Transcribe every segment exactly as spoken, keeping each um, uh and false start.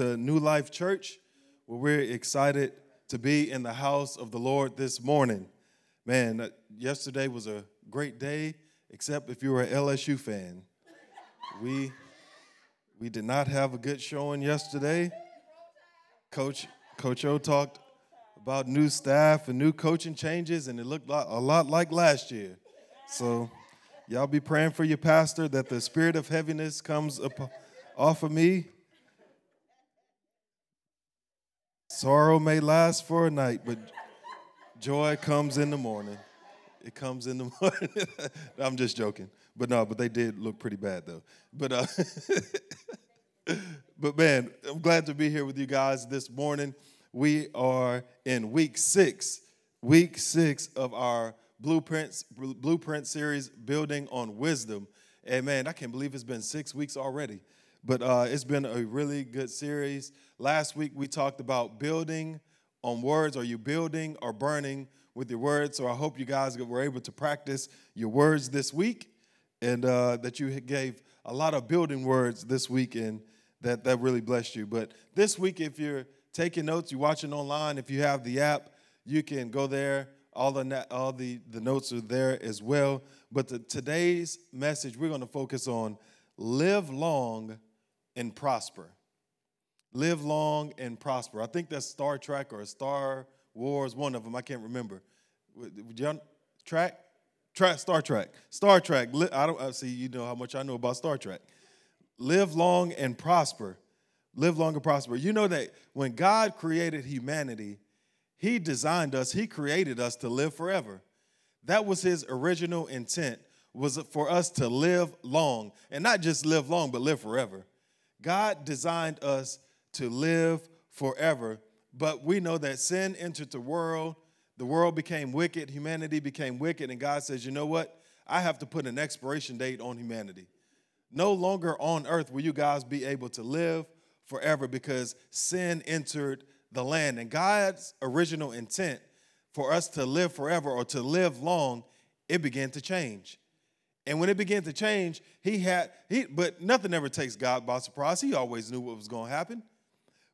The New Life Church, where we're excited to be in the house of the Lord this morning. Man, yesterday was a great day, except if you were an L S U fan. We we did not have a good showing yesterday. Coach Coach O talked about new staff and new coaching changes, and it looked a lot like last year. So y'all be praying for your pastor that the spirit of heaviness comes up off of me. Sorrow may last for a night, but joy comes in the morning. It comes in the morning. I'm just joking. But no, but they did look pretty bad, though. But, uh, but man, I'm glad to be here with you guys this morning. We are in week six, week six of our Blueprints, Blueprint series, Building on Wisdom. And man, I can't believe it's been six weeks already. But uh, it's been a really good series. Last week, we talked about building on words. Are you building or burning with your words? So I hope you guys were able to practice your words this week and uh, that you gave a lot of building words this week, and that, that really blessed you. But this week, if you're taking notes, you're watching online, if you have the app, you can go there. All the all the, the notes are there as well. But the, today's message, we're going to focus on live long and prosper. Live long and prosper. I think that's Star Trek or Star Wars, one of them. I can't remember. Would you track? Track Star Trek. Star Trek. I don't I see. You know how much I know about Star Trek. Live long and prosper. Live long and prosper. You know that when God created humanity, He designed us. He created us to live forever. That was His original intent, was for us to live long, and not just live long, but live forever. God designed us to live forever, but we know that sin entered the world. The world became wicked. Humanity became wicked, and God says, you know what? I have to put an expiration date on humanity. No longer on earth will you guys be able to live forever because sin entered the land. And God's original intent for us to live forever or to live long, it began to change. And when it began to change, he had, he, but nothing ever takes God by surprise. He always knew what was going to happen.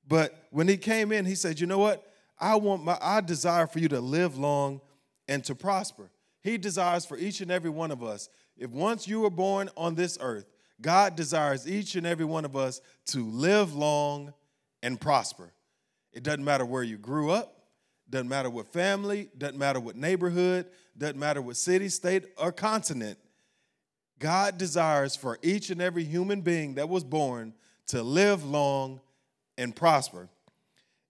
But when he came in, he said, you know what? I want my, I desire for you to live long and to prosper. He desires for each and every one of us. If once you were born on this earth, God desires each and every one of us to live long and prosper. It doesn't matter where you grew up. Doesn't matter what family. Doesn't matter what neighborhood. Doesn't matter what city, state, or continent. God desires for each and every human being that was born to live long and prosper.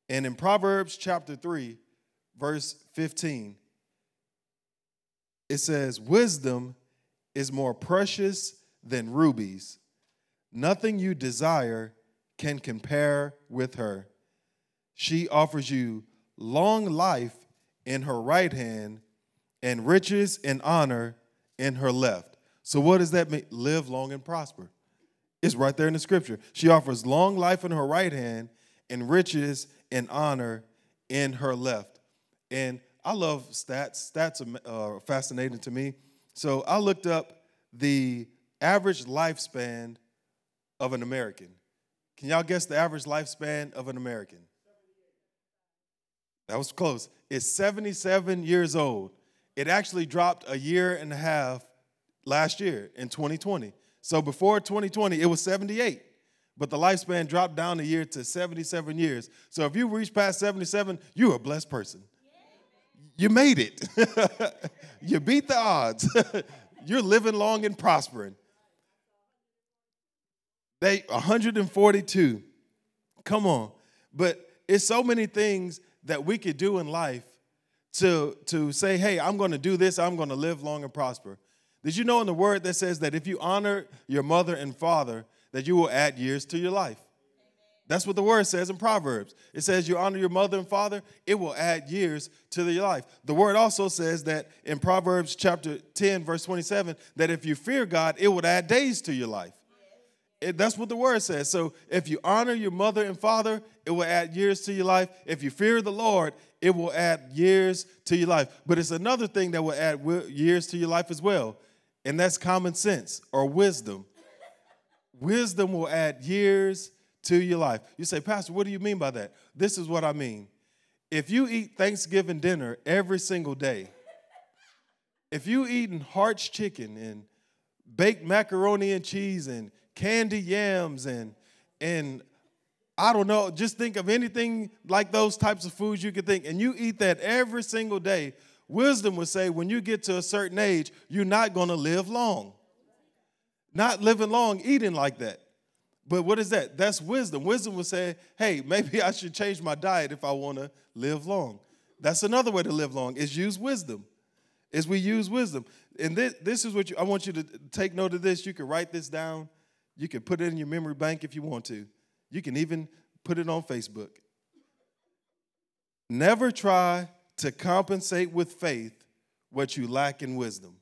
And in Proverbs chapter three, verse fifteen, it says, "Wisdom is more precious than rubies. Nothing you desire can compare with her. She offers you long life in her right hand and riches and honor in her left." So what does that mean? Live long and prosper. It's right there in the scripture. She offers long life in her right hand and riches and honor in her left. And I love stats. Stats are fascinating to me. So I looked up the average lifespan of an American. Can y'all guess the average lifespan of an American? That was close. It's seventy-seven years old. It actually dropped a year and a half last year in twenty twenty. So before twenty twenty, it was seventy-eight, but the lifespan dropped down a year to seventy-seven years. So if you reach past seventy-seven, you're a blessed person. You made it. You beat the odds. You're living long and prospering. They one hundred forty-two. Come on. But it's so many things that we could do in life to, to say, hey, I'm going to do this. I'm going to live long and prosper. Did you know in the word that says that if you honor your mother and father, that you will add years to your life? That's what the word says in Proverbs. It says you honor your mother and father, it will add years to your life. The word also says that in Proverbs chapter ten, verse twenty-seven, that if you fear God, it would add days to your life. It, that's what the word says. So if you honor your mother and father, it will add years to your life. If you fear the Lord, it will add years to your life. But it's another thing that will add years to your life as well. And that's common sense or wisdom. Wisdom will add years to your life. You say, Pastor, what do you mean by that? This is what I mean. If you eat Thanksgiving dinner every single day, if you eating Hart's chicken and baked macaroni and cheese and candy yams and and I don't know, just think of anything like those types of foods you could think, and you eat that every single day, wisdom would say when you get to a certain age, you're not going to live long. Not living long eating like that. But what is that? That's wisdom. Wisdom would say, hey, maybe I should change my diet if I want to live long. That's another way to live long is use wisdom, is we use wisdom. And this, this is what you, I want you to take note of this. You can write this down. You can put it in your memory bank if you want to. You can even put it on Facebook. Never try to compensate with faith what you lack in wisdom.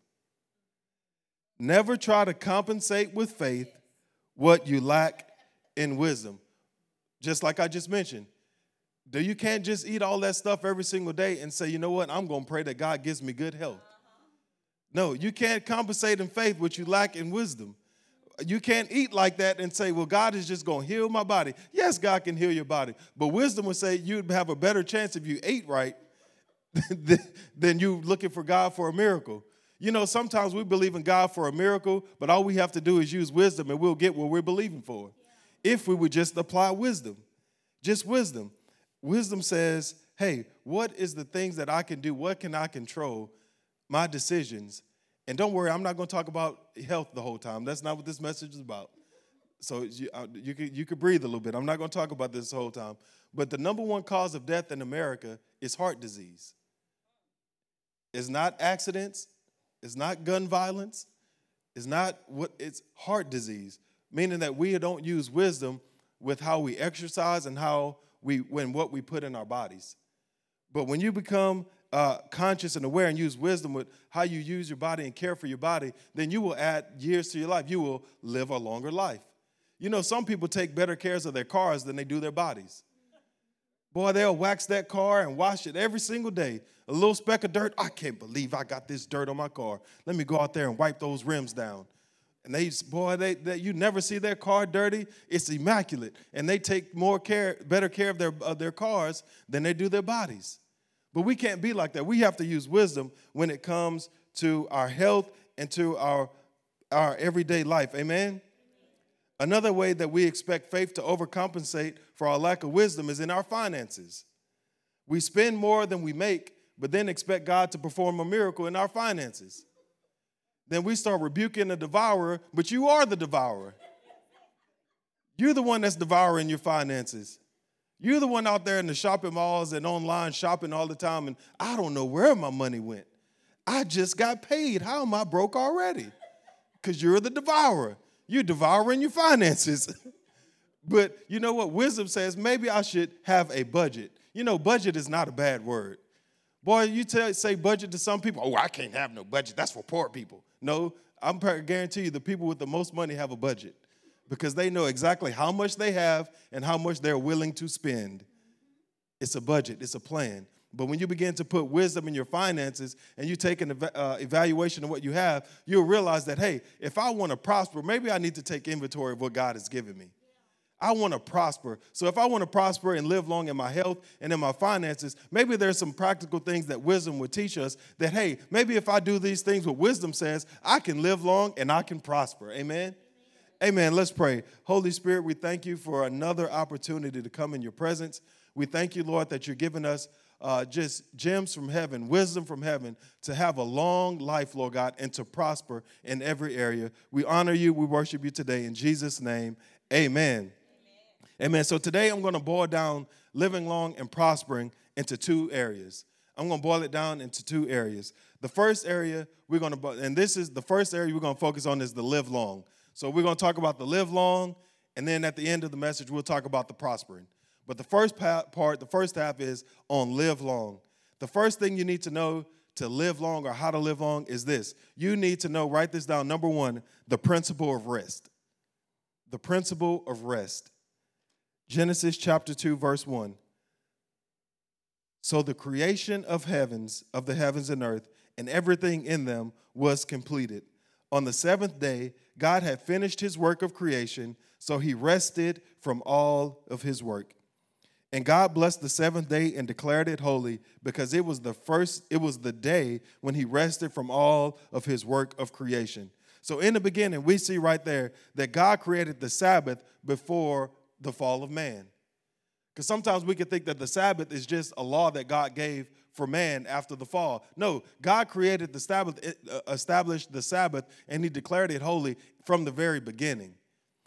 Never try to compensate with faith what you lack in wisdom. Just like I just mentioned, you can't just eat all that stuff every single day and say, you know what, I'm going to pray that God gives me good health. No, you can't compensate in faith what you lack in wisdom. You can't eat like that and say, well, God is just going to heal my body. Yes, God can heal your body. But wisdom would say you'd have a better chance if you ate right than you looking for God for a miracle. You know, sometimes we believe in God for a miracle, but all we have to do is use wisdom and we'll get what we're believing for. Yeah. If we would just apply wisdom, just wisdom. Wisdom says, hey, what is the things that I can do? What can I control? My decisions. And don't worry, I'm not going to talk about health the whole time. That's not what this message is about. So you, you, could, you could breathe a little bit. I'm not going to talk about this the whole time. But the number one cause of death in America is heart disease. It's not accidents. It's not gun violence. It's not what it's heart disease, meaning that we don't use wisdom with how we exercise and how we when what we put in our bodies. But when you become uh, conscious and aware and use wisdom with how you use your body and care for your body, then you will add years to your life. You will live a longer life. You know, some people take better care of their cars than they do their bodies. Boy, they'll wax that car and wash it every single day. A little speck of dirt. I can't believe I got this dirt on my car. Let me go out there and wipe those rims down. And they, boy, they, they you never see their car dirty. It's immaculate. And they take more care, better care of their of their cars than they do their bodies. But we can't be like that. We have to use wisdom when it comes to our health and to our our everyday life. Amen. Another way that we expect faith to overcompensate for our lack of wisdom is in our finances. We spend more than we make, but then expect God to perform a miracle in our finances. Then we start rebuking the devourer, but you are the devourer. You're the one that's devouring your finances. You're the one out there in the shopping malls and online shopping all the time, and I don't know where my money went. I just got paid. How am I broke already? Because you're the devourer. You're devouring your finances. But you know what? Wisdom says maybe I should have a budget. You know, budget is not a bad word. Boy, you tell, say budget to some people, oh, I can't have no budget. That's for poor people. No, I guarantee you the people with the most money have a budget because they know exactly how much they have and how much they're willing to spend. It's a budget. It's a plan. But when you begin to put wisdom in your finances and you take an uh, evaluation of what you have, you'll realize that, hey, if I want to prosper, maybe I need to take inventory of what God has given me. I want to prosper. So if I want to prosper and live long in my health and in my finances, maybe there's some practical things that wisdom would teach us that, hey, maybe if I do these things what wisdom says, I can live long and I can prosper. Amen? Amen. Amen. Let's pray. Holy Spirit, we thank you for another opportunity to come in your presence. We thank you, Lord, that you're giving us Uh, just gems from heaven, wisdom from heaven, to have a long life, Lord God, and to prosper in every area. We honor you. We worship you today. In Jesus' name, amen. Amen. Amen. So today I'm going to boil down living long and prospering into two areas. I'm going to boil it down into two areas. The first area we're going to, and this is the first area we're going to focus on is the live long. So we're going to talk about the live long, and then at the end of the message, we'll talk about the prospering. But the first part, the first half is on live long. The first thing you need to know to live long or how to live long is this. You need to know, write this down, number one, the principle of rest. The principle of rest. Genesis chapter two, verse one. So the creation of heavens, of the heavens and earth, and everything in them was completed. On the seventh day, God had finished his work of creation, So he rested from all of his work. And God blessed the seventh day and declared it holy, because it was the first, it was the day when he rested from all of his work of creation. So in the beginning, we see right there that God created the Sabbath before the fall of man. Because sometimes we can think that the Sabbath is just a law that God gave for man after the fall. No, God created the Sabbath, established the Sabbath, and he declared it holy from the very beginning.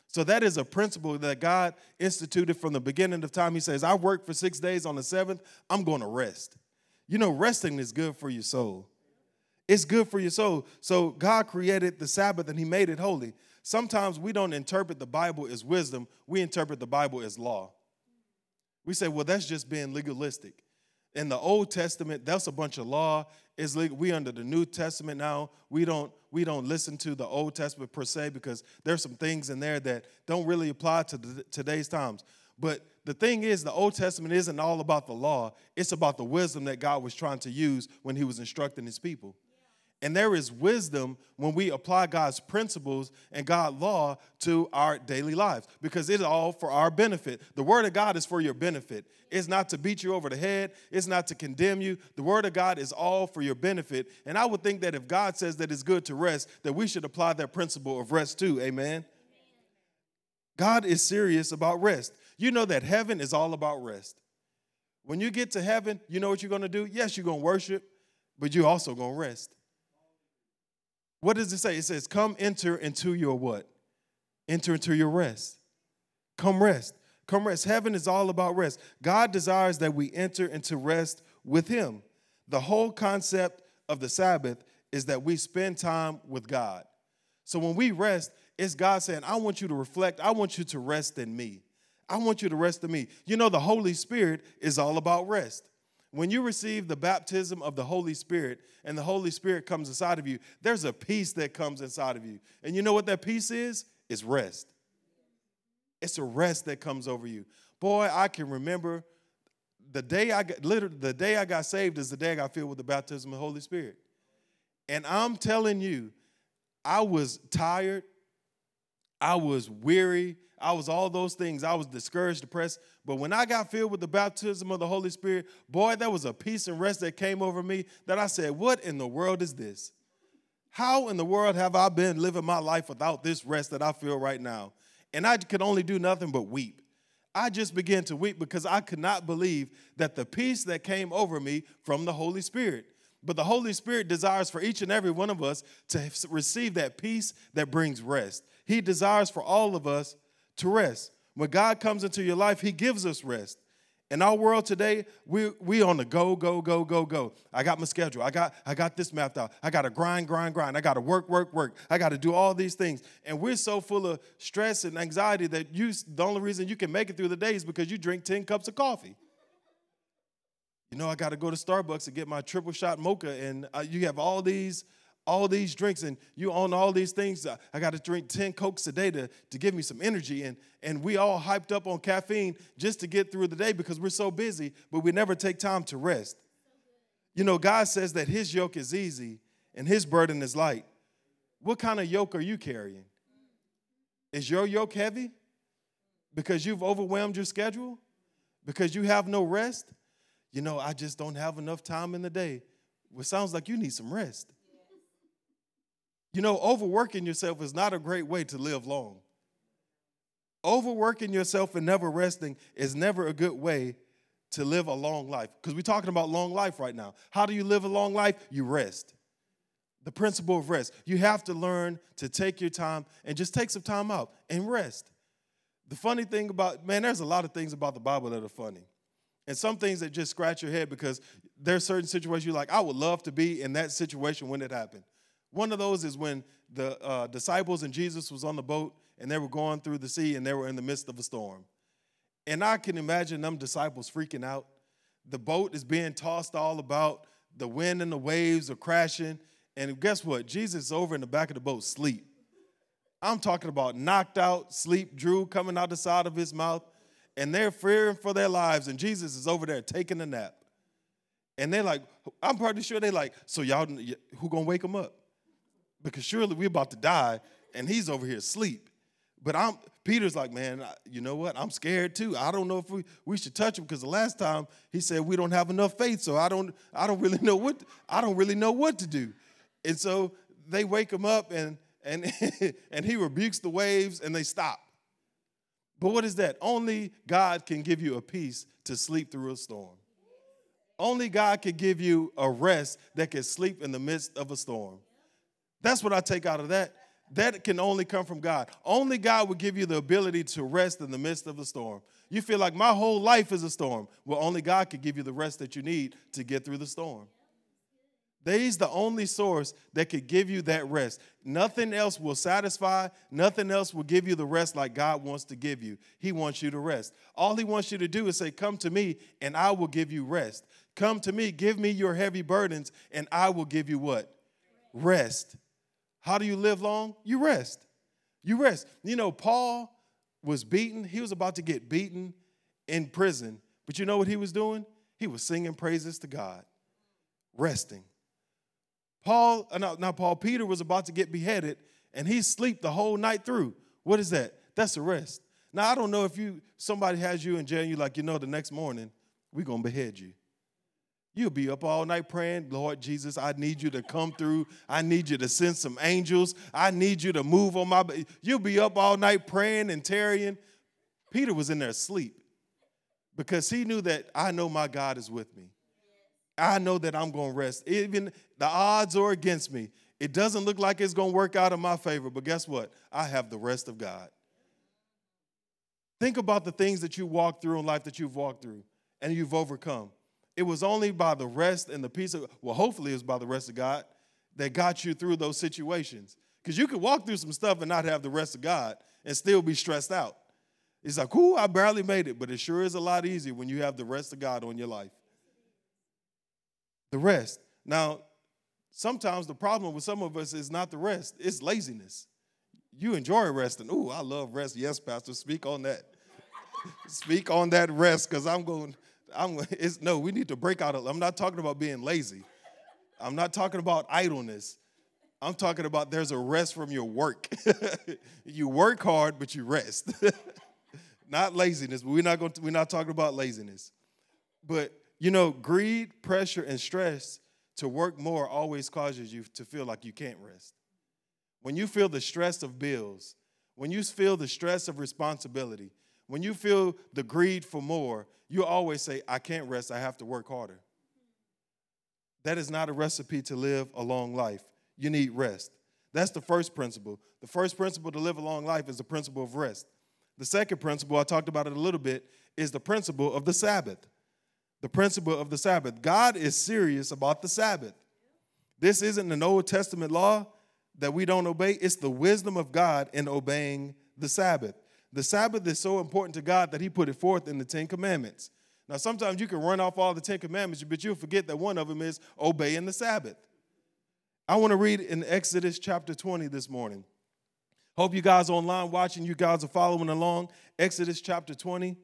So that is a principle that God instituted from the beginning of time. He says, I worked for six days, on the seventh, I'm going to rest. You know, resting is good for your soul. It's good for your soul. So God created the Sabbath and he made it holy. Sometimes we don't interpret the Bible as wisdom. We interpret the Bible as law. We say, well, that's just being legalistic. In the Old Testament, that's a bunch of law. It's legal. We under the New Testament now. We don't we don't listen to the Old Testament per se, because there's some things in there that don't really apply to the, today's times. But the thing is, the Old Testament isn't all about the law. It's about the wisdom that God was trying to use when he was instructing his people. And there is wisdom when we apply God's principles and God's law to our daily lives, because it's all for our benefit. The word of God is for your benefit. It's not to beat you over the head. It's not to condemn you. The word of God is all for your benefit. And I would think that if God says that it's good to rest, that we should apply that principle of rest too. Amen? God is serious about rest. You know that heaven is all about rest. When you get to heaven, you know what you're going to do? Yes, you're going to worship, but you're also going to rest. What does it say? It says, come enter into your what? Enter into your rest. Come rest. Come rest. Heaven is all about rest. God desires that we enter into rest with him. The whole concept of the Sabbath is that we spend time with God. So when we rest, it's God saying, I want you to reflect. I want you to rest in me. I want you to rest in me. You know, the Holy Spirit is all about rest. When you receive the baptism of the Holy Spirit and the Holy Spirit comes inside of you, there's a peace that comes inside of you. And you know what that peace is? It's rest. It's a rest that comes over you. Boy, I can remember the day I got, literally, the day I got saved is the day I got filled with the baptism of the Holy Spirit. And I'm telling you, I was tired. I was weary. I was all those things. I was discouraged, depressed. But when I got filled with the baptism of the Holy Spirit, boy, there was a peace and rest that came over me that I said, what in the world is this? How in the world have I been living my life without this rest that I feel right now? And I could only do nothing but weep. I just began to weep because I could not believe that the peace that came over me from the Holy Spirit. But the Holy Spirit desires for each and every one of us to receive that peace that brings rest. He desires for all of us to rest. When God comes into your life, he gives us rest. In our world today, we we on the go, go, go, go, go. I got my schedule. I got I got this mapped out. I got to grind, grind, grind. I got to work, work, work. I got to do all these things. And we're so full of stress and anxiety that you the only reason you can make it through the day is because you drink ten cups of coffee. You know, I got to go to Starbucks and get my triple shot mocha, and uh, you have all these all these drinks, and you own all these things. I got to drink ten Cokes a day to, to give me some energy, and, and we all hyped up on caffeine just to get through the day because we're so busy, but we never take time to rest. You know, God says that his yoke is easy and his burden is light. What kind of yoke are you carrying? Is your yoke heavy because you've overwhelmed your schedule? Because you have no rest? You know, I just don't have enough time in the day. Well, it sounds like you need some rest. You know, overworking yourself is not a great way to live long. Overworking yourself and never resting is never a good way to live a long life. Because we're talking about long life right now. How do you live a long life? You rest. The principle of rest. You have to learn to take your time and just take some time out and rest. The funny thing about, man, there's a lot of things about the Bible that are funny. And some things that just scratch your head because there's certain situations you're like, I would love to be in that situation when it happened. One of those is when the uh, disciples and Jesus was on the boat and they were going through the sea and they were in the midst of a storm. And I can imagine them disciples freaking out. The boat is being tossed all about. The wind and the waves are crashing. And guess what? Jesus is over in the back of the boat, asleep. I'm talking about knocked out, sleep, drool coming out the side of his mouth. And they're fearing for their lives. And Jesus is over there taking a nap. And they're like, I'm pretty sure they're like, so y'all, who gonna wake him up? Because surely we're about to die, and he's over here asleep. But I'm Peter's like, man, you know what? I'm scared too. I don't know if we, we should touch him, because the last time he said we don't have enough faith, so I don't I don't really know what I don't really know what to do. And so they wake him up and and and he rebukes the waves and they stop. But what is that? Only God can give you a peace to sleep through a storm. Only God can give you a rest that can sleep in the midst of a storm. That's what I take out of that. That can only come from God. Only God will give you the ability to rest in the midst of a storm. You feel like my whole life is a storm. Well, only God can give you the rest that you need to get through the storm. He's the only source that could give you that rest. Nothing else will satisfy. Nothing else will give you the rest like God wants to give you. He wants you to rest. All he wants you to do is say, come to me and I will give you rest. Come to me, give me your heavy burdens, and I will give you what? Rest. How do you live long? You rest. You rest. You know, Paul was beaten. He was about to get beaten in prison. But you know what he was doing? He was singing praises to God, resting. Paul, now Paul, Peter was about to get beheaded, and he slept the whole night through. What is that? That's a rest. Now, I don't know if you somebody has you in jail, and you're like, you know, the next morning, we're going to behead you. You'll be up all night praying, Lord Jesus, I need you to come through. I need you to send some angels. I need you to move on my body. You'll be up all night praying and tarrying. Peter was in there asleep because he knew that I know my God is with me. I know that I'm going to rest. Even the odds are against me. It doesn't look like it's going to work out in my favor, but guess what? I have the rest of God. Think about the things that you walk through in life that you've walked through and you've overcome. It was only by the rest and the peace of, well, hopefully it was by the rest of God that got you through those situations. Because you could walk through some stuff and not have the rest of God and still be stressed out. It's like, ooh, I barely made it, but it sure is a lot easier when you have the rest of God on your life. The rest. Now, sometimes the problem with some of us is not the rest. It's laziness. You enjoy resting. Ooh, I love rest. Yes, Pastor, speak on that. Speak on that rest, because I'm going, I'm, it's, no, we need to break out. Of, I'm not talking about being lazy. I'm not talking about idleness. I'm talking about there's a rest from your work. You work hard, but you rest. Not laziness, but we're not going to, we're not talking about laziness. But you know, greed, pressure, and stress to work more always causes you to feel like you can't rest. When you feel the stress of bills, when you feel the stress of responsibility, when you feel the greed for more, you always say, I can't rest, I have to work harder. That is not a recipe to live a long life. You need rest. That's the first principle. The first principle to live a long life is the principle of rest. The second principle, I talked about it a little bit, is the principle of the Sabbath. The principle of the Sabbath. God is serious about the Sabbath. This isn't an Old Testament law that we don't obey. It's the wisdom of God in obeying the Sabbath. The Sabbath is so important to God that he put it forth in the Ten Commandments. Now, sometimes you can run off all the Ten Commandments, but you'll forget that one of them is obeying the Sabbath. I want to read in Exodus chapter twenty this morning. Hope you guys online watching, you guys are following along. Exodus chapter twenty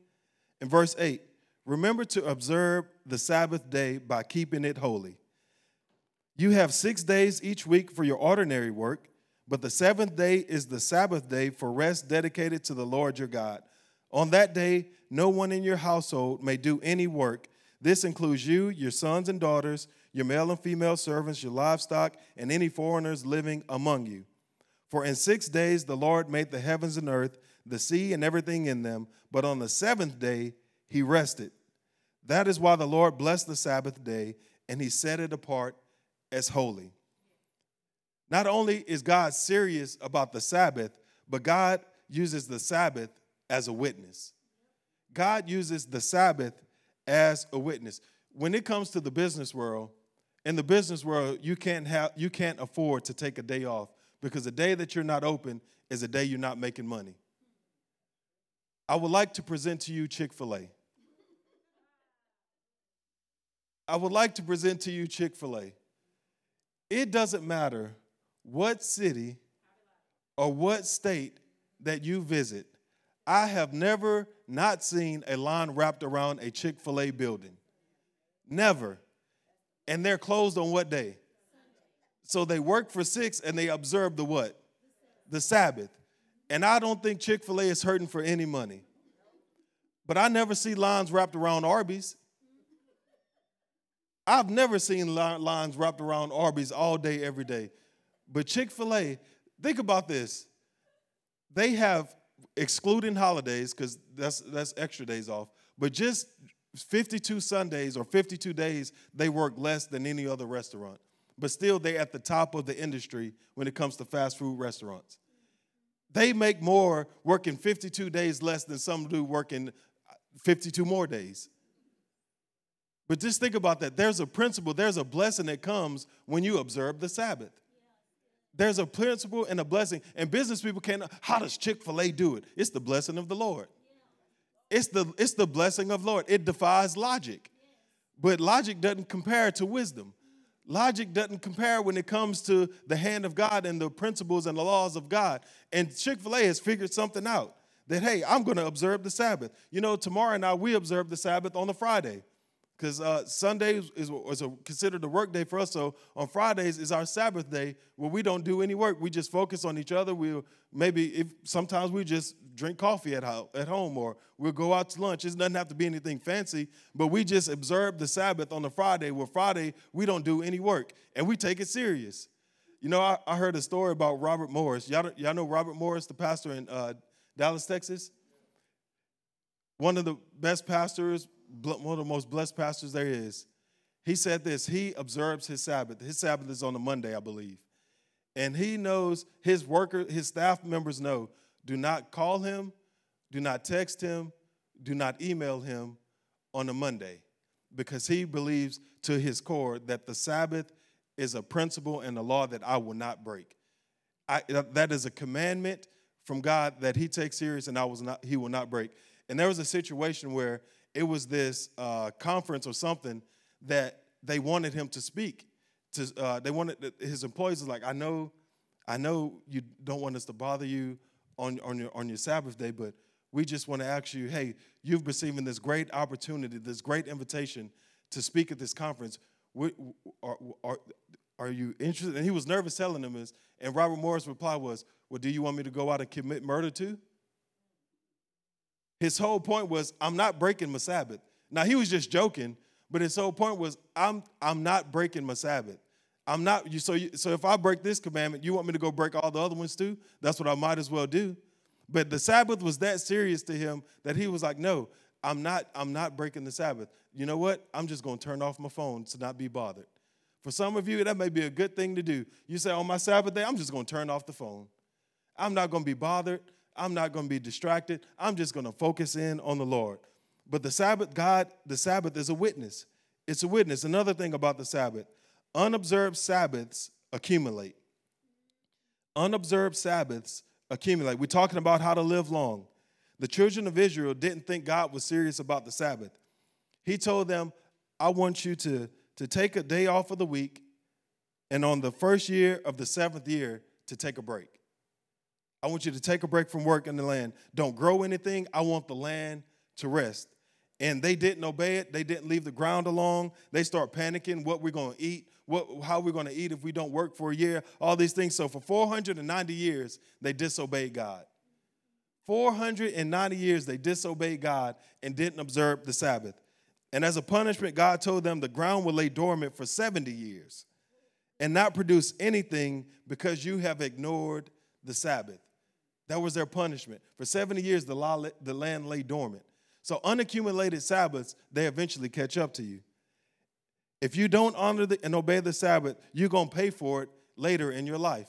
and verse eight. Remember to observe the Sabbath day by keeping it holy. You have six days each week for your ordinary work, but the seventh day is the Sabbath day for rest dedicated to the Lord your God. On that day, no one in your household may do any work. This includes you, your sons and daughters, your male and female servants, your livestock, and any foreigners living among you. For in six days the Lord made the heavens and earth, the sea and everything in them, but on the seventh day he rested. That is why the Lord blessed the Sabbath day, and he set it apart as holy. Not only is God serious about the Sabbath, but God uses the Sabbath as a witness. God uses the Sabbath as a witness. When it comes to the business world, in the business world, you can't have, you can't afford to take a day off, because a day that you're not open is a day you're not making money. I would like to present to you Chick-fil-A. I would like to present to you Chick-fil-A. It doesn't matter what city or what state that you visit. I have never not seen a line wrapped around a Chick-fil-A building. Never. And they're closed on what day? So they work for six and they observe the what? The Sabbath. And I don't think Chick-fil-A is hurting for any money. But I never see lines wrapped around Arby's. I've never seen lines wrapped around Arby's all day, every day. But Chick-fil-A, think about this. They have, excluding holidays, because that's that's extra days off, but just fifty-two Sundays or fifty-two days, they work less than any other restaurant. But still, they're at the top of the industry when it comes to fast food restaurants. They make more working fifty-two days less than some do working fifty-two more days. But just think about that. There's a principle, there's a blessing that comes when you observe the Sabbath. There's a principle and a blessing. And business people can't, how does Chick-fil-A do it? It's the blessing of the Lord. It's the, it's the blessing of the Lord. It defies logic. But logic doesn't compare to wisdom. Logic doesn't compare when it comes to the hand of God and the principles and the laws of God. And Chick-fil-A has figured something out that, hey, I'm going to observe the Sabbath. You know, Tamara and I, we observe the Sabbath on a Friday because uh, Sunday is, is a, considered a work day for us. So on Fridays is our Sabbath day where we don't do any work. We just focus on each other. We'll maybe if sometimes we just drink coffee at, ho- at home or we'll go out to lunch. It doesn't have to be anything fancy, but we just observe the Sabbath on a Friday where Friday we don't do any work and we take it serious. You know, I, I heard a story about Robert Morris. Y'all, y'all know Robert Morris, the pastor in uh, Dallas, Texas? One of the best pastors, one of the most blessed pastors there is. He said this, he observes his Sabbath. His Sabbath is on a Monday, I believe. And he knows his worker, his staff members know, do not call him, do not text him, do not email him on a Monday. Because he believes to his core that the Sabbath is a principle and a law that I will not break. I, that is a commandment from God that he takes serious and I was not, he will not break. And there was a situation where it was this uh, conference or something that they wanted him to speak. To, uh, they wanted his employees was like, I know, I know you don't want us to bother you on, on your on your Sabbath day, but we just want to ask you, hey, you've received this great opportunity, this great invitation to speak at this conference. We, are, are, are you interested? And he was nervous telling them this, and Robert Morris' reply was, well, do you want me to go out and commit murder too? His whole point was, I'm not breaking my Sabbath. Now, he was just joking, but his whole point was, I'm I'm not breaking my Sabbath. I'm not, you, so, you, so if I break this commandment, you want me to go break all the other ones too? That's what I might as well do. But the Sabbath was that serious to him that he was like, no, I'm not, I'm not breaking the Sabbath. You know what? I'm just going to turn off my phone to not be bothered. For some of you, that may be a good thing to do. You say, on my Sabbath day, I'm just going to turn off the phone. I'm not going to be bothered. I'm not going to be distracted. I'm just going to focus in on the Lord. But the Sabbath, God, the Sabbath is a witness. It's a witness. Another thing about the Sabbath, unobserved Sabbaths accumulate. Unobserved Sabbaths accumulate. We're talking about how to live long. The children of Israel didn't think God was serious about the Sabbath. He told them, I want you to, to take a day off of the week and on the first year of the seventh year to take a break. I want you to take a break from work in the land. Don't grow anything. I want the land to rest. And they didn't obey it. They didn't leave the ground alone. They start panicking what we're going to eat, what, how we're going to eat if we don't work for a year, all these things. So for four hundred ninety years, they disobeyed God. four hundred ninety years, they disobeyed God and didn't observe the Sabbath. And as a punishment, God told them the ground will lay dormant for seventy years and not produce anything because you have ignored the Sabbath. That was their punishment. For seventy years, the land lay dormant. So unaccumulated Sabbaths, they eventually catch up to you. If you don't honor the, and obey the Sabbath, you're going to pay for it later in your life.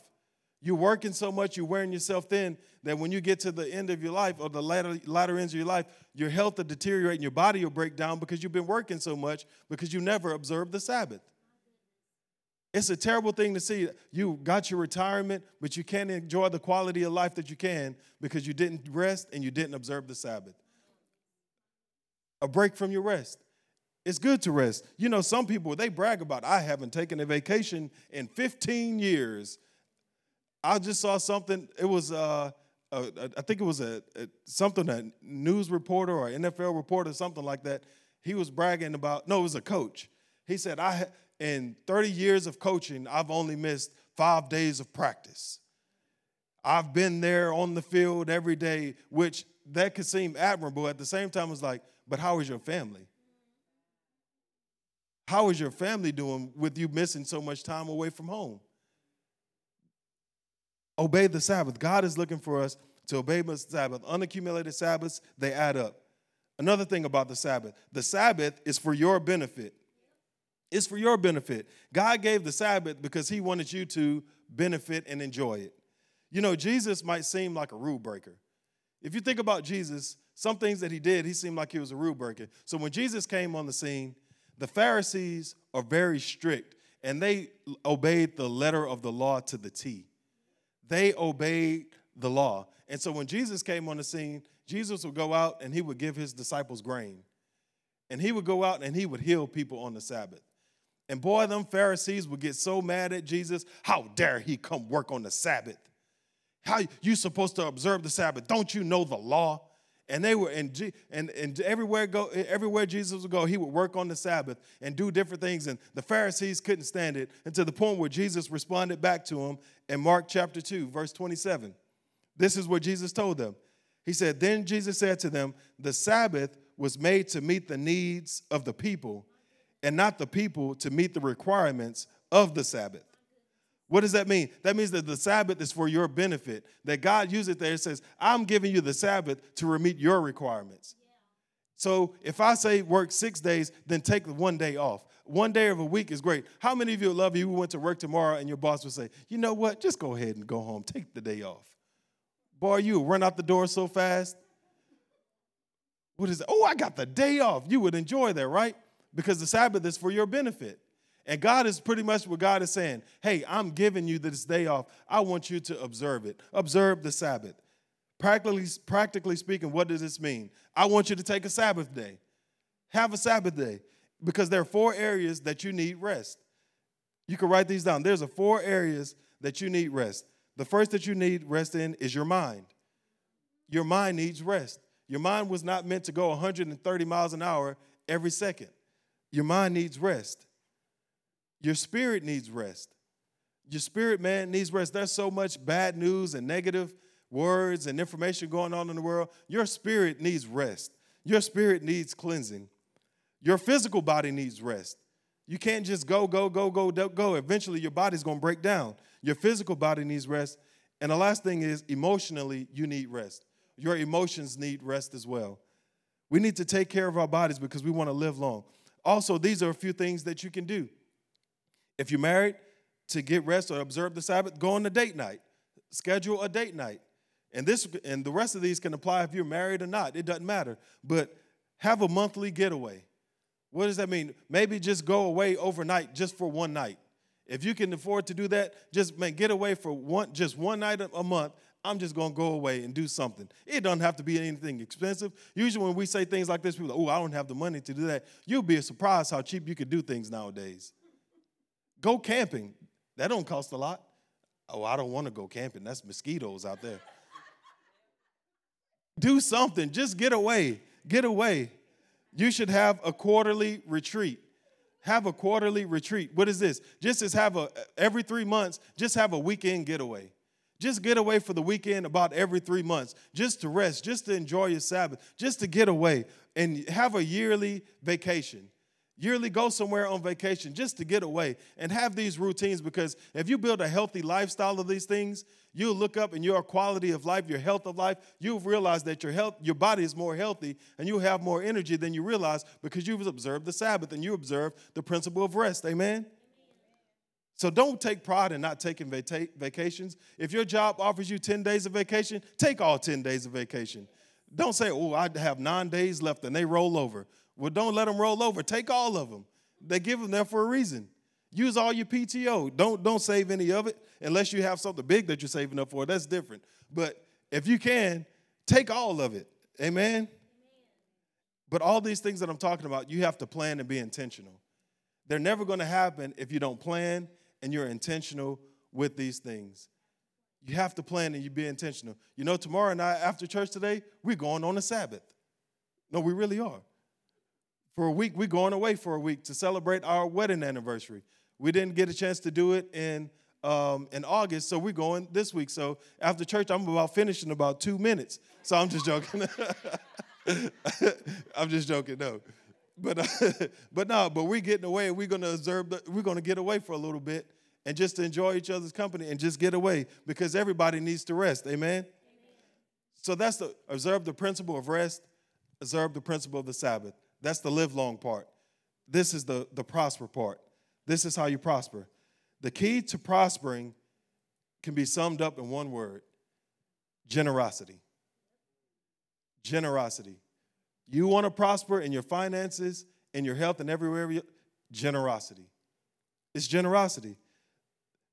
You're working so much, you're wearing yourself thin, that when you get to the end of your life or the latter, latter ends of your life, your health will deteriorate and your body will break down because you've been working so much because you never observed the Sabbath. It's a terrible thing to see. You got your retirement, but you can't enjoy the quality of life that you can because you didn't rest and you didn't observe the Sabbath. A break from your rest. It's good to rest. You know, some people, they brag about, I haven't taken a vacation in fifteen years. I just saw something. It was, uh, a, a, I think it was a, a something, a news reporter or an N F L reporter, something like that. He was bragging about, no, it was a coach. He said, I ha- In thirty years of coaching, I've only missed five days of practice. I've been there on the field every day, which that could seem admirable. At the same time, it's like, but how is your family? How is your family doing with you missing so much time away from home? Obey the Sabbath. God is looking for us to obey the Sabbath. Unaccumulated Sabbaths, they add up. Another thing about the Sabbath, the Sabbath is for your benefit. It's for your benefit. God gave the Sabbath because he wanted you to benefit and enjoy it. You know, Jesus might seem like a rule breaker. If you think about Jesus, some things that he did, he seemed like he was a rule breaker. So when Jesus came on the scene, the Pharisees are very strict, and they obeyed the letter of the law to the T. They obeyed the law. And so when Jesus came on the scene, Jesus would go out and he would give his disciples grain. And he would go out and he would heal people on the Sabbath. And boy, them Pharisees would get so mad at Jesus. How dare he come work on the Sabbath? How you supposed to observe the Sabbath? Don't you know the law? And they were and and and everywhere go everywhere Jesus would go, he would work on the Sabbath and do different things. And the Pharisees couldn't stand it, and to the point where Jesus responded back to him in Mark chapter two, verse twenty-seven. This is what Jesus told them. He said, "Then Jesus said to them, the Sabbath was made to meet the needs of the people, and not the people to meet the requirements of the Sabbath." What does that mean? That means that the Sabbath is for your benefit, that God used it there. It says, I'm giving you the Sabbath to meet your requirements. Yeah. So if I say work six days, then take the one day off. One day of a week is great. How many of you would love you who went to work tomorrow and your boss would say, you know what, just go ahead and go home, take the day off. Boy, you would run out the door so fast. What is it? Oh, I got the day off. You would enjoy that, right? Because the Sabbath is for your benefit. And God is pretty much what God is saying. Hey, I'm giving you this day off. I want you to observe it. Observe the Sabbath. Practically, practically speaking, what does this mean? I want you to take a Sabbath day. Have a Sabbath day. Because there are four areas that you need rest. You can write these down. There's a four areas that you need rest. The first that you need rest in is your mind. Your mind needs rest. Your mind was not meant to go one hundred thirty miles an hour every second. Your mind needs rest. Your spirit needs rest. Your spirit, man, needs rest. There's so much bad news and negative words and information going on in the world. Your spirit needs rest. Your spirit needs cleansing. Your physical body needs rest. You can't just go, go, go, go, go. Eventually, your body's going to break down. Your physical body needs rest. And the last thing is, emotionally, you need rest. Your emotions need rest as well. We need to take care of our bodies because we want to live long. Also, these are a few things that you can do. If you're married, to get rest or observe the Sabbath, go on a date night. Schedule a date night. And this and the rest of these can apply if you're married or not. It doesn't matter. But have a monthly getaway. What does that mean? Maybe just go away overnight just for one night. If you can afford to do that, just man, get away for one just one night a month. I'm just going to go away and do something. It doesn't have to be anything expensive. Usually when we say things like this, people are like, oh, I don't have the money to do that. You'll be surprised how cheap you can do things nowadays. Go camping. That don't cost a lot. Oh, I don't want to go camping. That's mosquitoes out there. Do something. Just get away. Get away. You should have a quarterly retreat. Have a quarterly retreat. What is this? Just as have a every three months, just have a weekend getaway. Just get away for the weekend about every three months, just to rest, just to enjoy your Sabbath, just to get away and have a yearly vacation. Yearly go somewhere on vacation just to get away and have these routines, because if you build a healthy lifestyle of these things, you'll look up and your quality of life, your health of life, you'll realize that your health, your body is more healthy and you'll have more energy than you realize because you've observed the Sabbath and you observe the principle of rest. Amen? So don't take pride in not taking vac- vacations. If your job offers you ten days of vacation, take all ten days of vacation. Don't say, oh, I have nine days left and they roll over. Well, don't let them roll over. Take all of them. They give them there for a reason. Use all your P T O. Don't, don't save any of it unless you have something big that you're saving up for. That's different. But if you can, take all of it. Amen? Amen. But all these things that I'm talking about, you have to plan and be intentional. They're never going to happen if you don't plan and you're intentional with these things. You have to plan and you be intentional. You know, tomorrow night after church today, we're going on a Sabbath. No, we really are. For a week, we're going away for a week to celebrate our wedding anniversary. We didn't get a chance to do it in um, in August, so we're going this week. So after church, I'm about finished in about two minutes. So I'm just joking. I'm just joking, no. But uh, but no, but we're getting away. We're going to observe. The, we're going to get away for a little bit and just to enjoy each other's company and just get away because everybody needs to rest. Amen? Amen. So that's the observe the principle of rest, observe the principle of the Sabbath. That's the live long part. This is the, the prosper part. This is how you prosper. The key to prospering can be summed up in one word, generosity. Generosity. You want to prosper in your finances, in your health, and everywhere. Generosity. It's generosity.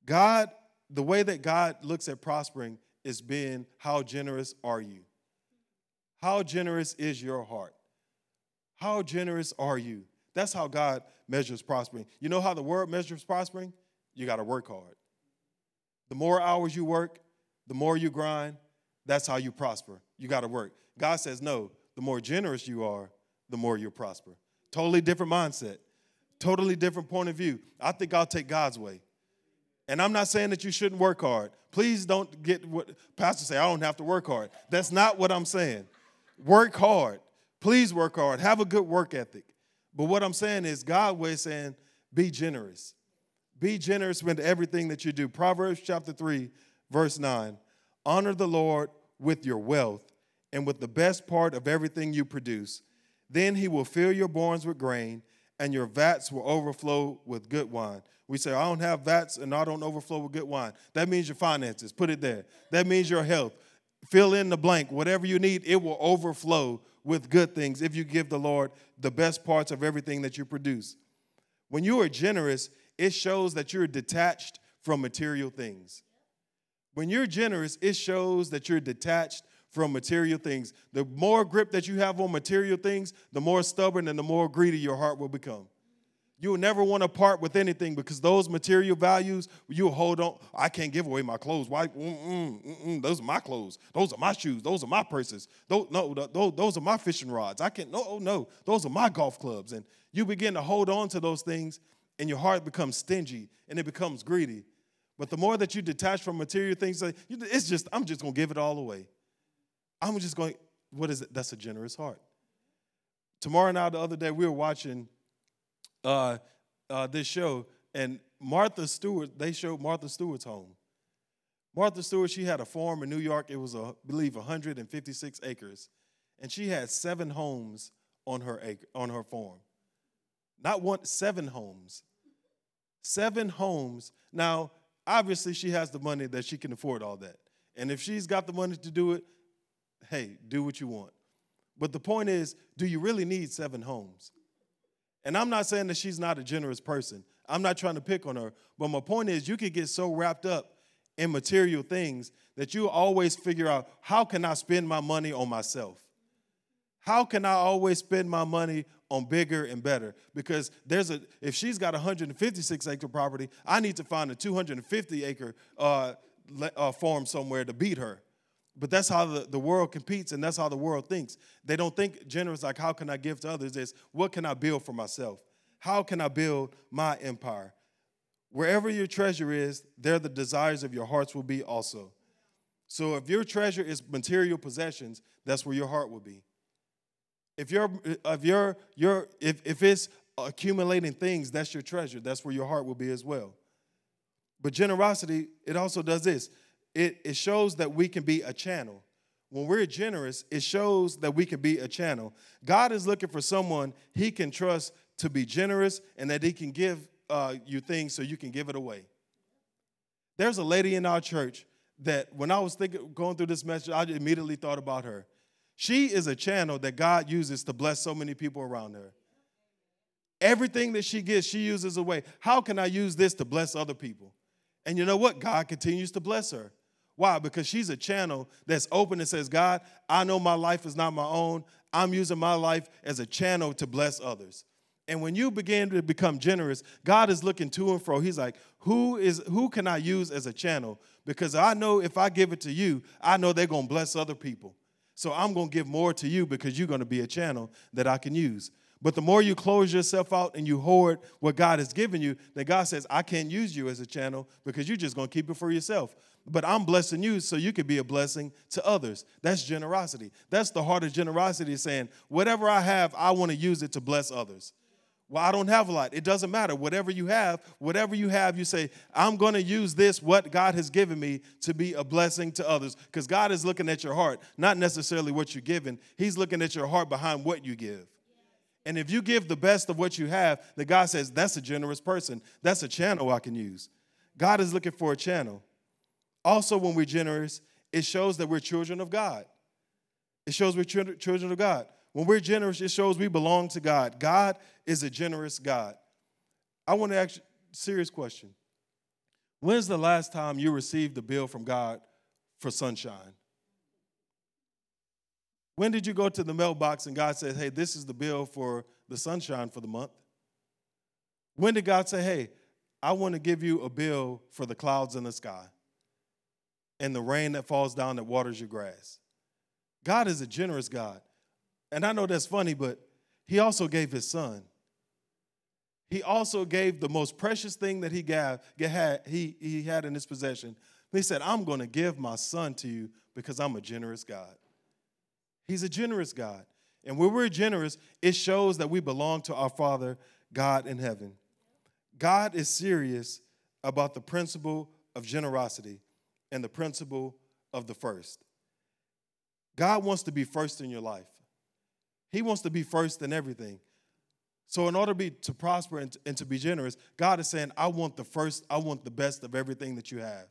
God, the way that God looks at prospering is being how generous are you? How generous is your heart? How generous are you? That's how God measures prospering. You know how the world measures prospering? You got to work hard. The more hours you work, the more you grind, that's how you prosper. You got to work. God says, no, the more generous you are, the more you'll prosper. Totally different mindset. Totally different point of view. I think I'll take God's way. And I'm not saying that you shouldn't work hard. Please don't get what pastors say, I don't have to work hard. That's not what I'm saying. Work hard. Please work hard. Have a good work ethic. But what I'm saying is God's way is saying be generous. Be generous with everything that you do. Proverbs chapter three, verse nine. Honor the Lord with your wealth and with the best part of everything you produce. Then he will fill your barns with grain, and your vats will overflow with good wine. We say, I don't have vats, and I don't overflow with good wine. That means your finances. Put it there. That means your health. Fill in the blank. Whatever you need, it will overflow with good things if you give the Lord the best parts of everything that you produce. When you are generous, it shows that you're detached from material things. When you're generous, it shows that you're detached from material things. The more grip that you have on material things, the more stubborn and the more greedy your heart will become. You'll never want to part with anything because those material values, you'll hold on. I can't give away my clothes. Why? Mm-mm, mm-mm, those are my clothes. Those are my shoes. Those are my purses. Those, no, those, those are my fishing rods. I can't, no, no, those are my golf clubs. And you begin to hold on to those things, and your heart becomes stingy, and it becomes greedy. But the more that you detach from material things, it's just, I'm just going to give it all away. I'm just going, what is it? That's a generous heart. Tamara and I, the other day, we were watching Uh, uh, this show, and Martha Stewart, they showed Martha Stewart's home. Martha Stewart, she had a farm in New York. It was, a, I believe, one hundred fifty-six acres, and she had seven homes on her acre, on her farm. Not one, seven homes. Seven homes. Now, obviously, she has the money that she can afford all that, and if she's got the money to do it, hey, do what you want. But the point is, do you really need seven homes? And I'm not saying that she's not a generous person. I'm not trying to pick on her. But my point is you can get so wrapped up in material things that you always figure out, how can I spend my money on myself? How can I always spend my money on bigger and better? Because there's a if she's got a one hundred fifty-six acre property, I need to find a two hundred fifty acre uh, uh, farm somewhere to beat her. But that's how the, the world competes, and that's how the world thinks. They don't think generous like how can I give to others. It's what can I build for myself? How can I build my empire? Wherever your treasure is, there the desires of your hearts will be also. So if your treasure is material possessions, that's where your heart will be. If your if your your if if it's accumulating things, that's your treasure. That's where your heart will be as well. But generosity, it also does this. It, it shows that we can be a channel. When we're generous, it shows that we can be a channel. God is looking for someone he can trust to be generous and that he can give uh, you things so you can give it away. There's a lady in our church that when I was thinking, going through this message, I immediately thought about her. She is a channel that God uses to bless so many people around her. Everything that she gets, she uses away. How can I use this to bless other people? And you know what? God continues to bless her. Why? Because she's a channel that's open and says, God, I know my life is not my own. I'm using my life as a channel to bless others. And when you begin to become generous, God is looking to and fro. He's like, who is who can I use as a channel? Because I know if I give it to you, I know they're going to bless other people. So I'm going to give more to you because you're going to be a channel that I can use. But the more you close yourself out and you hoard what God has given you, then God says, I can't use you as a channel because you're just going to keep it for yourself. But I'm blessing you so you can be a blessing to others. That's generosity. That's the heart of generosity, saying, whatever I have, I want to use it to bless others. Well, I don't have a lot. It doesn't matter. Whatever you have, whatever you have, you say, I'm going to use this, what God has given me, to be a blessing to others. Because God is looking at your heart, not necessarily what you're giving. He's looking at your heart behind what you give. And if you give the best of what you have, then God says, that's a generous person. That's a channel I can use. God is looking for a channel. Also, when we're generous, it shows that we're children of God. It shows we're children of God. When we're generous, it shows we belong to God. God is a generous God. I want to ask you a serious question. When's the last time you received a bill from God for sunshine? When did you go to the mailbox and God said, hey, this is the bill for the sunshine for the month? When did God say, hey, I want to give you a bill for the clouds in the sky and the rain that falls down that waters your grass? God is a generous God. And I know that's funny, but he also gave his son. He also gave the most precious thing that he gave, had, he, he had in his possession. He said, I'm going to give my son to you because I'm a generous God. He's a generous God. And when we're generous, it shows that we belong to our Father, God in heaven. God is serious about the principle of generosity and the principle of the first. God wants to be first in your life. He wants to be first in everything. So in order to, be, to prosper and to, and to be generous, God is saying, I want the first, I want the best of everything that you have.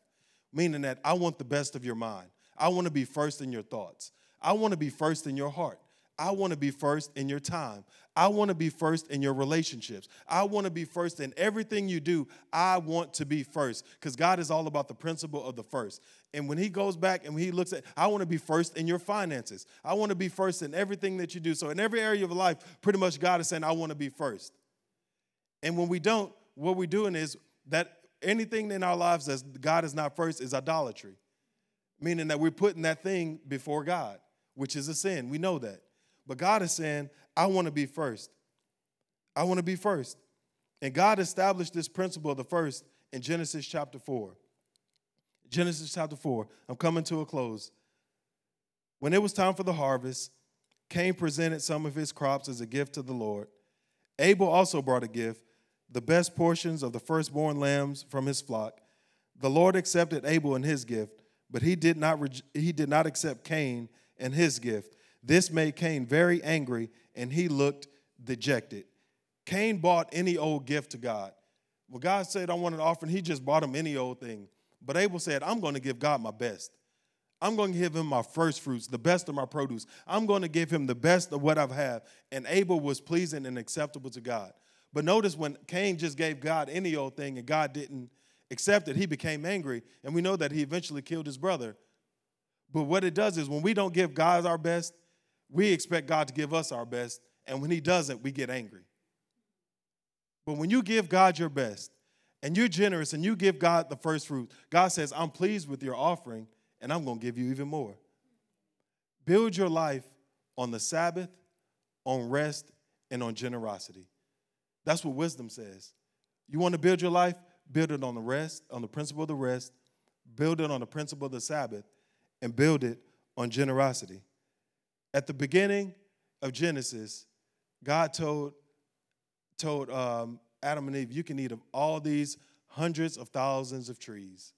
Meaning that I want the best of your mind. I want to be first in your thoughts. I want to be first in your heart. I want to be first in your time. I want to be first in your relationships. I want to be first in everything you do. I want to be first because God is all about the principle of the first. And when he goes back and when he looks at, I want to be first in your finances. I want to be first in everything that you do. So in every area of life, pretty much God is saying, I want to be first. And when we don't, what we're doing is that anything in our lives that God is not first is idolatry, meaning that we're putting that thing before God, which is a sin. We know that. But God is saying, I want to be first. I want to be first. And God established this principle of the first in Genesis chapter four. Genesis chapter four. I'm coming to a close. When it was time for the harvest, Cain presented some of his crops as a gift to the Lord. Abel also brought a gift, the best portions of the firstborn lambs from his flock. The Lord accepted Abel and his gift, but he did not, he did not accept Cain and his gift. This made Cain very angry, and he looked dejected. Cain bought any old gift to God. Well, God said, I want an offering. He just bought him any old thing. But Abel said, I'm going to give God my best. I'm going to give him my first fruits, the best of my produce. I'm going to give him the best of what I've had. And Abel was pleasing and acceptable to God. But notice when Cain just gave God any old thing and God didn't accept it, he became angry. And we know that he eventually killed his brother. But what it does is when we don't give God our best, we expect God to give us our best, and when he doesn't, we get angry. But when you give God your best, and you're generous, and you give God the first fruit, God says, I'm pleased with your offering, and I'm going to give you even more. Build your life on the Sabbath, on rest, and on generosity. That's what wisdom says. You want to build your life? Build it on the rest, on the principle of the rest. Build it on the principle of the Sabbath, and build it on generosity. At the beginning of Genesis, God told, told um, Adam and Eve, you can eat of all these hundreds of thousands of trees.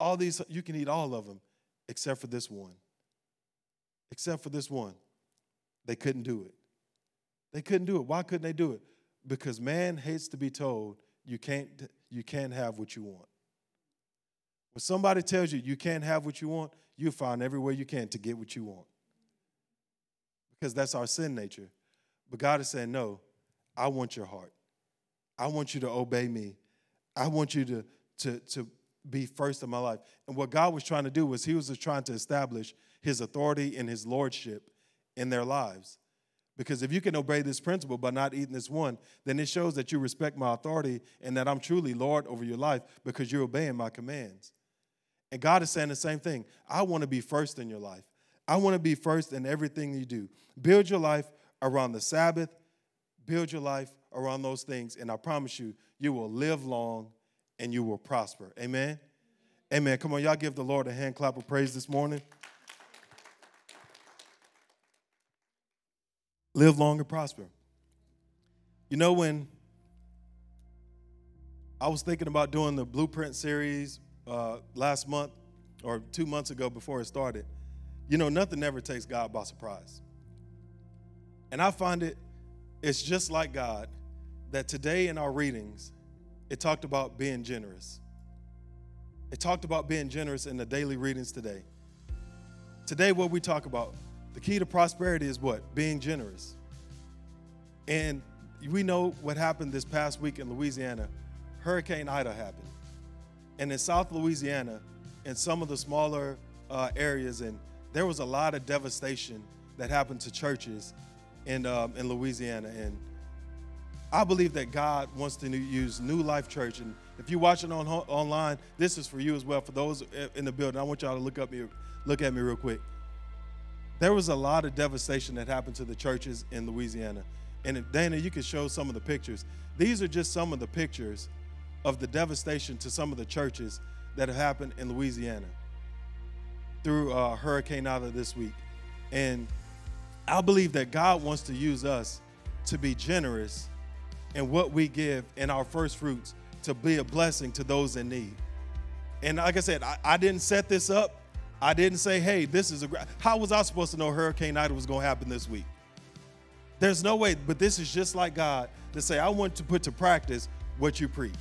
All these, you can eat all of them, except for this one. Except for this one. They couldn't do it. They couldn't do it. Why couldn't they do it? Because man hates to be told you can't, you can't have what you want. When somebody tells you you can't have what you want, you find every way you can to get what you want. Because that's our sin nature. But God is saying, no, I want your heart. I want you to obey me. I want you to, to, to be first in my life. And what God was trying to do was he was just trying to establish his authority and his lordship in their lives. Because if you can obey this principle by not eating this one, then it shows that you respect my authority and that I'm truly Lord over your life because you're obeying my commands. And God is saying the same thing. I want to be first in your life. I want to be first in everything you do. Build your life around the Sabbath, Build your life around those things, and I promise you, you will live long and you will prosper. Amen? Amen. Come on, y'all give the Lord a hand clap of praise this morning. Live long and prosper. You know, when I was thinking about doing the Blueprint series uh, last month or two months ago before it started, you know, nothing ever takes God by surprise. And I find it, it's just like God that today in our readings, it talked about being generous. It talked about being generous in the daily readings today. Today, what we talk about, the key to prosperity is what? Being generous. And we know what happened this past week in Louisiana. Hurricane Ida happened. And in South Louisiana, in some of the smaller uh, areas, and there was a lot of devastation that happened to churches in, um, in Louisiana. And I believe that God wants to use New Life Church. And if you're watching on online, this is for you as well. For those in the building, I want y'all to look up here, look at me real quick. There was a lot of devastation that happened to the churches in Louisiana. And Dana, you can show some of the pictures. These are just some of the pictures of the devastation to some of the churches that have happened in Louisiana through uh, Hurricane Ida this week. And I believe that God wants to use us to be generous in what we give and our first fruits to be a blessing to those in need. And like I said, I, I didn't set this up. I didn't say, hey, this is a, how was I supposed to know Hurricane Ida was going to happen this week? There's no way, but this is just like God to say, I want to put to practice what you preach.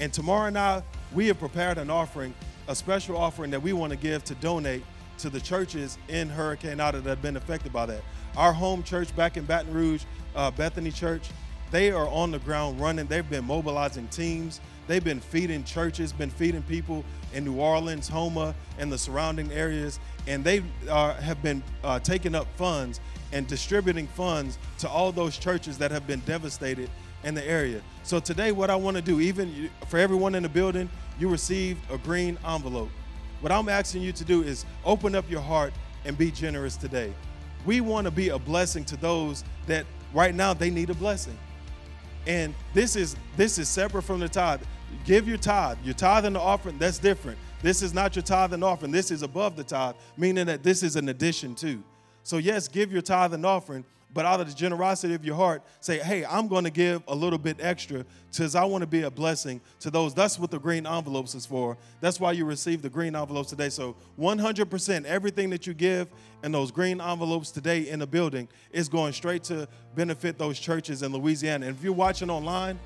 And Tamara night, we have prepared an offering, a special offering that we want to give to donate to the churches in Hurricane Ida that have been affected by that. Our home church back in Baton Rouge, uh, Bethany Church, they are on the ground running. They've been mobilizing teams. They've been feeding churches, been feeding people in New Orleans, Houma, and the surrounding areas. And they uh, have been uh, taking up funds and distributing funds to all those churches that have been devastated in the area. So today, what I want to do, even for everyone in the building, you received a green envelope. What I'm asking you to do is open up your heart and be generous today. We want to be a blessing to those that right now they need a blessing. And this is this is separate from the tithe. Give your tithe. Your tithe and the offering, that's different. This is not your tithe and offering. This is above the tithe, meaning that this is an addition to. So yes, give your tithe and offering, but out of the generosity of your heart, say, hey, I'm going to give a little bit extra because I want to be a blessing to those. That's what the green envelopes is for. That's why you receive the green envelopes today. So one hundred percent everything that you give in those green envelopes today in the building is going straight to benefit those churches in Louisiana. And if you're watching online,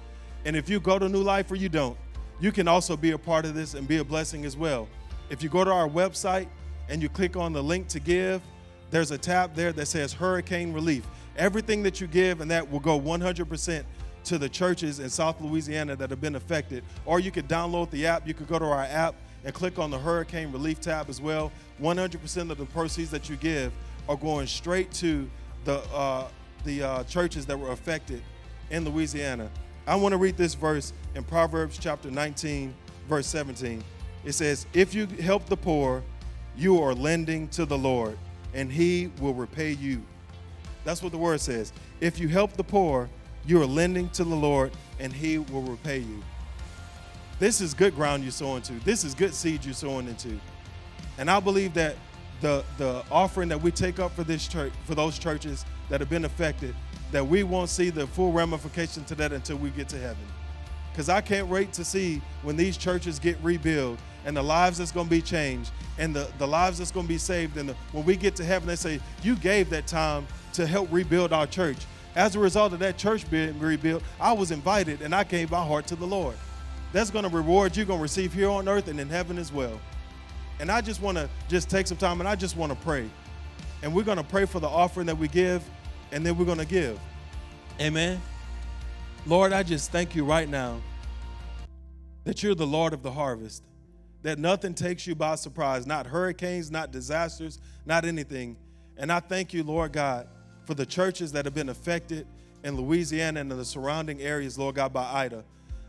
and if you go to New Life or you don't, you can also be a part of this and be a blessing as well. If you go to our website and you click on the link to give, there's a tab there that says Hurricane Relief. Everything that you give and that will go one hundred percent to the churches in South Louisiana that have been affected. Or you could download the app. You could go to our app and click on the Hurricane Relief tab as well. one hundred percent of the proceeds that you give are going straight to the, uh, the uh, churches that were affected in Louisiana. I want to read this verse in Proverbs chapter nineteen, verse seventeen. It says, if you help the poor, you are lending to the Lord, and he will repay you. That's what the word says. If you help the poor, you are lending to the Lord, and he will repay you. This is good ground you're sowing to. This is good seed you're sowing into. And I believe that the, the offering that we take up for this church, for those churches that have been affected, that we won't see the full ramifications to that until we get to heaven. Because I can't wait to see when these churches get rebuilt and the lives that's going to be changed and the, the lives that's going to be saved. And the, when we get to heaven, they say, you gave that time to help rebuild our church. As a result of that church being rebuilt, I was invited and I gave my heart to the Lord. That's going to reward you're going to receive here on earth and in heaven as well. And I just want to just take some time and I just want to pray. And we're going to pray for the offering that we give and then we're going to give. Amen. Lord, I just thank you right now that you're the Lord of the harvest, that nothing takes you by surprise, not hurricanes, not disasters, not anything. And I thank you, Lord God, for the churches that have been affected in Louisiana and in the surrounding areas, Lord God, by Ida.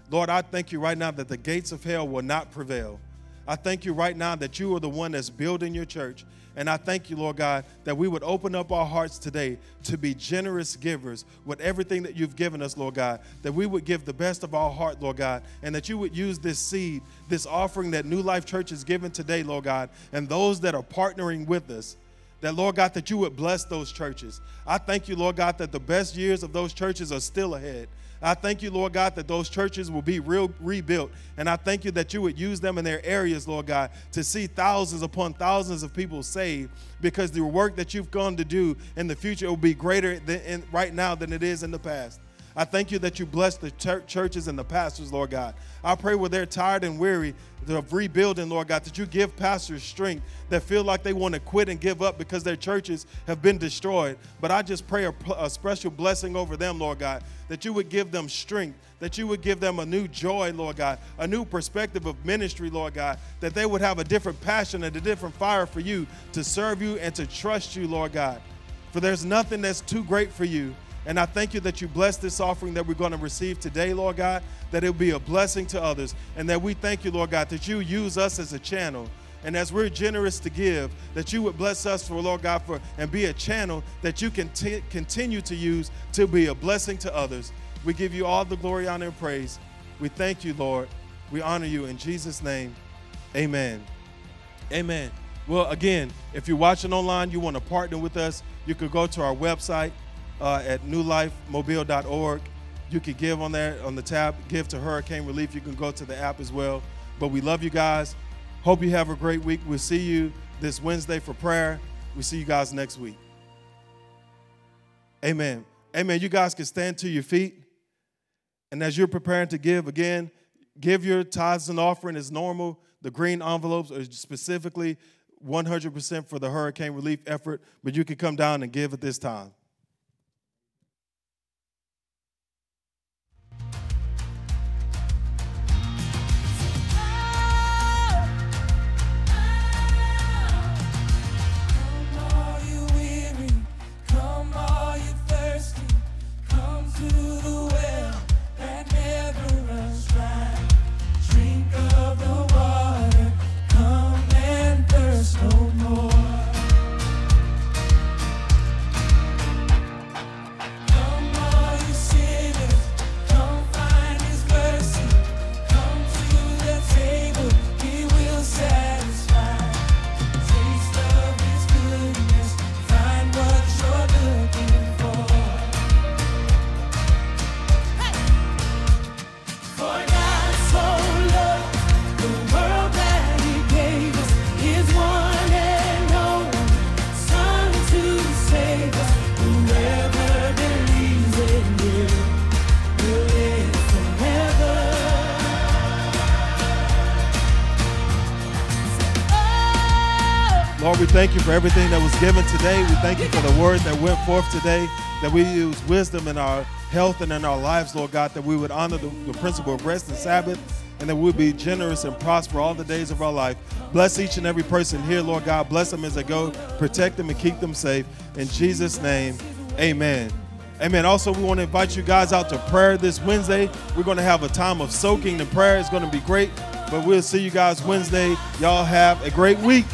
Lord, I thank you right now that the gates of hell will not prevail. I thank you right now that you are the one that's building your church. And I thank you, Lord God, that we would open up our hearts today to be generous givers with everything that you've given us, Lord God, that we would give the best of our heart, Lord God, and that you would use this seed, this offering that New Life Church is giving today, Lord God, and those that are partnering with us, that, Lord God, that you would bless those churches. I thank you, Lord God, that the best years of those churches are still ahead. I thank you, Lord God, that those churches will be real rebuilt. And I thank you that you would use them in their areas, Lord God, to see thousands upon thousands of people saved, because the work that you've gone to do in the future will be greater than in, right now than it is in the past. I thank you that you bless the ch- churches and the pastors, Lord God. I pray where they're tired and weary of rebuilding, Lord God, that you give pastors strength that feel like they want to quit and give up because their churches have been destroyed. But I just pray a, a special blessing over them, Lord God, that you would give them strength, that you would give them a new joy, Lord God, a new perspective of ministry, Lord God, that they would have a different passion and a different fire for you, to serve you and to trust you, Lord God. For there's nothing that's too great for you. And I thank you that you bless this offering that we're going to receive today, Lord God, that it will be a blessing to others, and that we thank you, Lord God, that you use us as a channel. And as we're generous to give, that you would bless us, for Lord God, for and be a channel that you can t- continue to use to be a blessing to others. We give you all the glory, honor, and praise. We thank you, Lord. We honor you in Jesus' name. Amen. Amen. Well, again, if you're watching online, you want to partner with us, you could go to our website, Uh, at new life mobile dot org. You can give on there, on the tab, give to Hurricane Relief. You can go to the app as well. But we love you guys. Hope you have a great week. We'll see you this Wednesday for prayer. We'll see you guys next week. Amen. Amen. You guys can stand to your feet. And as you're preparing to give, again, give your tithes and offering as normal. The green envelopes are specifically one hundred percent for the Hurricane Relief effort, but you can come down and give at this time. We thank you for everything that was given today. We thank you for the word that went forth today, that we use wisdom in our health and in our lives, Lord God, that we would honor the, the principle of rest and Sabbath, and that we would be generous and prosper all the days of our life. Bless each and every person here, Lord God. Bless them as they go. Protect them and keep them safe. In Jesus' name, amen. Amen. Also, we want to invite you guys out to prayer this Wednesday. We're going to have a time of soaking in prayer. It's going to be great, but we'll see you guys Wednesday. Y'all have a great week.